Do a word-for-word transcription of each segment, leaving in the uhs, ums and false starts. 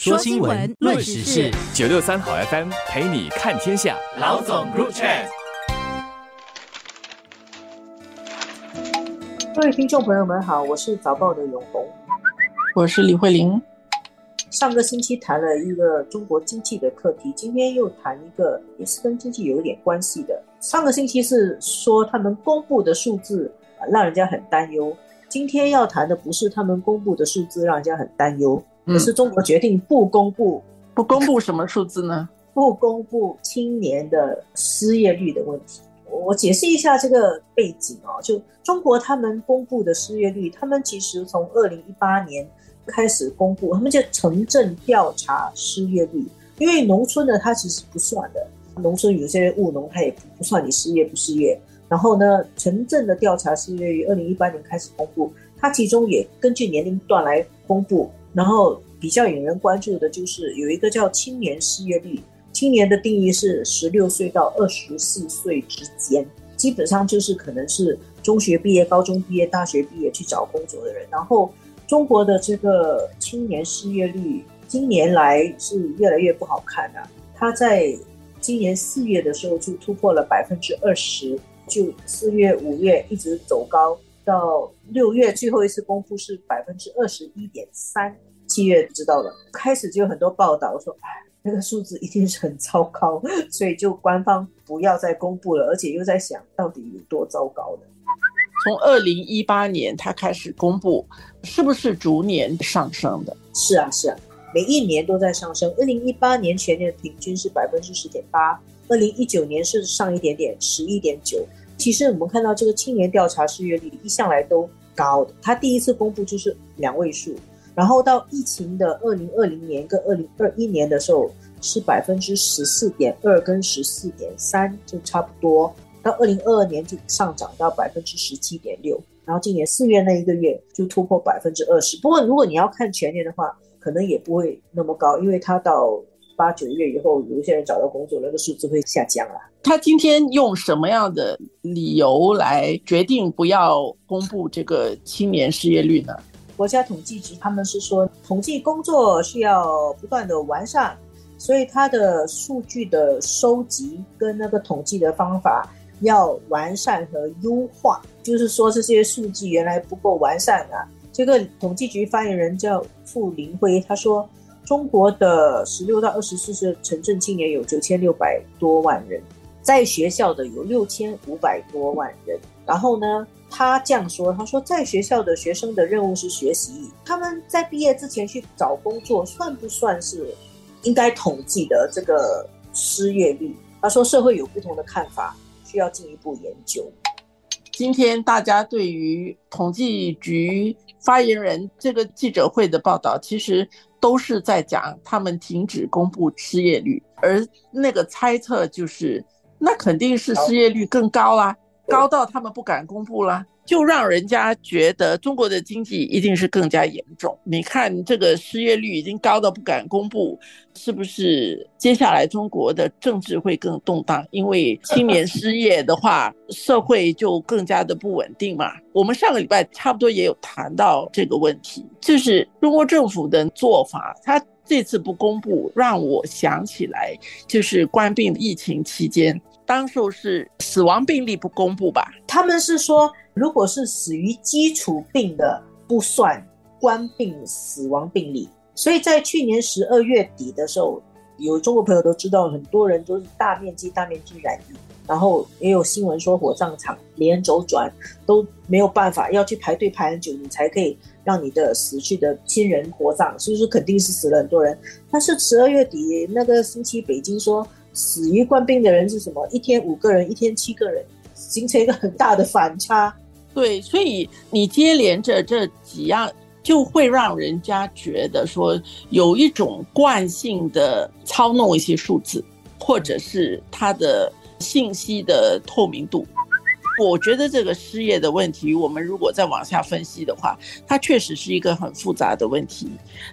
说新闻，论时事，九六三好 F M 陪你看天下。老总入场。各位听众朋友们好，我是早报的永红，我是李慧玲。上个星期谈了一个中国经济的课题，今天又谈一个也是跟经济有点关系的。上个星期是说他们公布的数字让人家很担忧，今天要谈的不是他们公布的数字让人家很担忧，可是中国决定不公布。不公布什么数字呢？不公布青年的失业率的问题。我解释一下这个背景哦，就中国他们公布的失业率，他们其实从二零一八年开始公布，他们就城镇调查失业率，因为农村呢它其实不算的，农村有些务农它也不算你失业不失业。然后呢，城镇的调查失业率二零一八年开始公布，它其中也根据年龄段来公布。然后比较引人关注的就是有一个叫青年失业率，青年的定义是十六岁到二十四岁之间，基本上就是可能是中学毕业、高中毕业、大学毕业去找工作的人。然后中国的这个青年失业率今年来是越来越不好看啊，它在今年四月的时候就突破了 百分之二十， 就四月五月一直走高到六月，最后一次公布是 百分之二十一点三， 七月知道了，开始就有很多报道说哎，那个数字一定是很糟糕，所以就官方不要再公布了，而且又在想到底有多糟糕的。从二零一八年他开始公布，是不是逐年上升的？是啊是啊，每一年都在上升。二零一八年全年的平均是 百分之十点八， 二零一九年是上一点点 十一点九。其实我们看到这个青年调查失业率一向来都高的，它第一次公布就是两位数，然后到疫情的二零二零年跟二零二一年的时候是 百分之十四点二 跟 十四点三， 就差不多，到二零二二年就上涨到 百分之十七点六， 然后今年四月那一个月就突破 百分之二十。 不过如果你要看全年的话可能也不会那么高，因为它到八九月以后有一些人找到工作，那个数字会下降了。他今天用什么样的理由来决定不要公布这个青年失业率呢？国家统计局他们是说统计工作需要不断的完善，所以他的数据的收集跟那个统计的方法要完善和优化，就是说这些数据原来不够完善啊。这个统计局发言人叫傅林辉，他说中国的十六到二十四岁城镇青年有九千六百多万人，在学校的有六千五百多万人。然后呢，他这样说，他说在学校的学生的任务是学习，他们在毕业之前去找工作算不算是应该统计的这个失业率？他说社会有不同的看法，需要进一步研究。今天大家对于统计局发言人这个记者会的报道其实都是在讲他们停止公布失业率，而那个猜测就是那肯定是失业率更高啦、啊、高到他们不敢公布啦，就让人家觉得中国的经济一定是更加严重。你看这个失业率已经高到不敢公布，是不是接下来中国的政治会更动荡？因为青年失业的话社会就更加的不稳定嘛。我们上个礼拜差不多也有谈到这个问题，就是中国政府的做法，他这次不公布让我想起来就是冠病疫情期间，当时是死亡病例不公布吧，他们是说如果是死于基础病的不算冠病死亡病例。所以在去年十二月底的时候，有中国朋友都知道很多人都是大面积大面积染疫，然后也有新闻说火葬场连轴转都没有办法，要去排队排很久你才可以让你的死去的亲人火葬，所以说肯定是死了很多人。但是十二月底那个星期北京说死于冠病的人是什么，一天五个人一天七个人，形成一个很大的反差。对，所以你接连着这几样就会让人家觉得说有一种惯性的操弄一些数字，或者是它的信息的透明度。我觉得这个失业的问题我们如果再往下分析的话，它确实是一个很复杂的问题，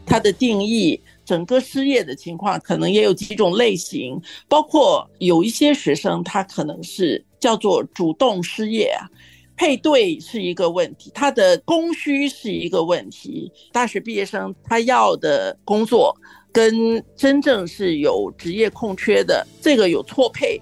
它的定义，整个失业的情况可能也有几种类型，包括有一些学生他可能是叫做主动失业啊，配对是一个问题，他的供需是一个问题，大学毕业生他要的工作跟真正是有职业空缺的这个有错配，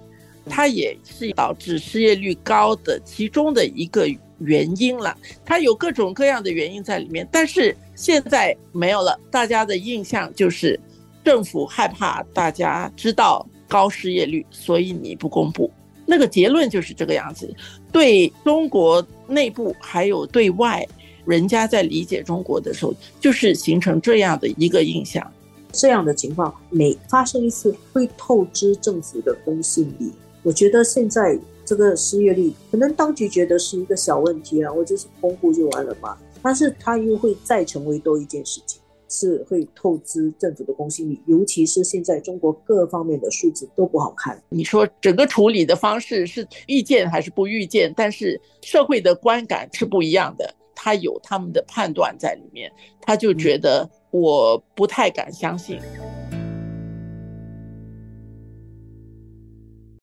它也是导致失业率高的其中的一个原因了。它有各种各样的原因在里面，但是现在没有了，大家的印象就是政府害怕大家知道高失业率，所以你不公布，那个结论就是这个样子。对中国内部还有对外，人家在理解中国的时候就是形成这样的一个印象。这样的情况每发生一次会透支政府的公信力。我觉得现在这个失业率可能当局觉得是一个小问题，然后就是公布就完了嘛，但是它又会再成为多一件事情，是会透支政府的公信力，尤其是现在中国各方面的数字都不好看。你说整个处理的方式是预见还是不预见，但是社会的观感是不一样的，他有他们的判断在里面，他就觉得我不太敢相信。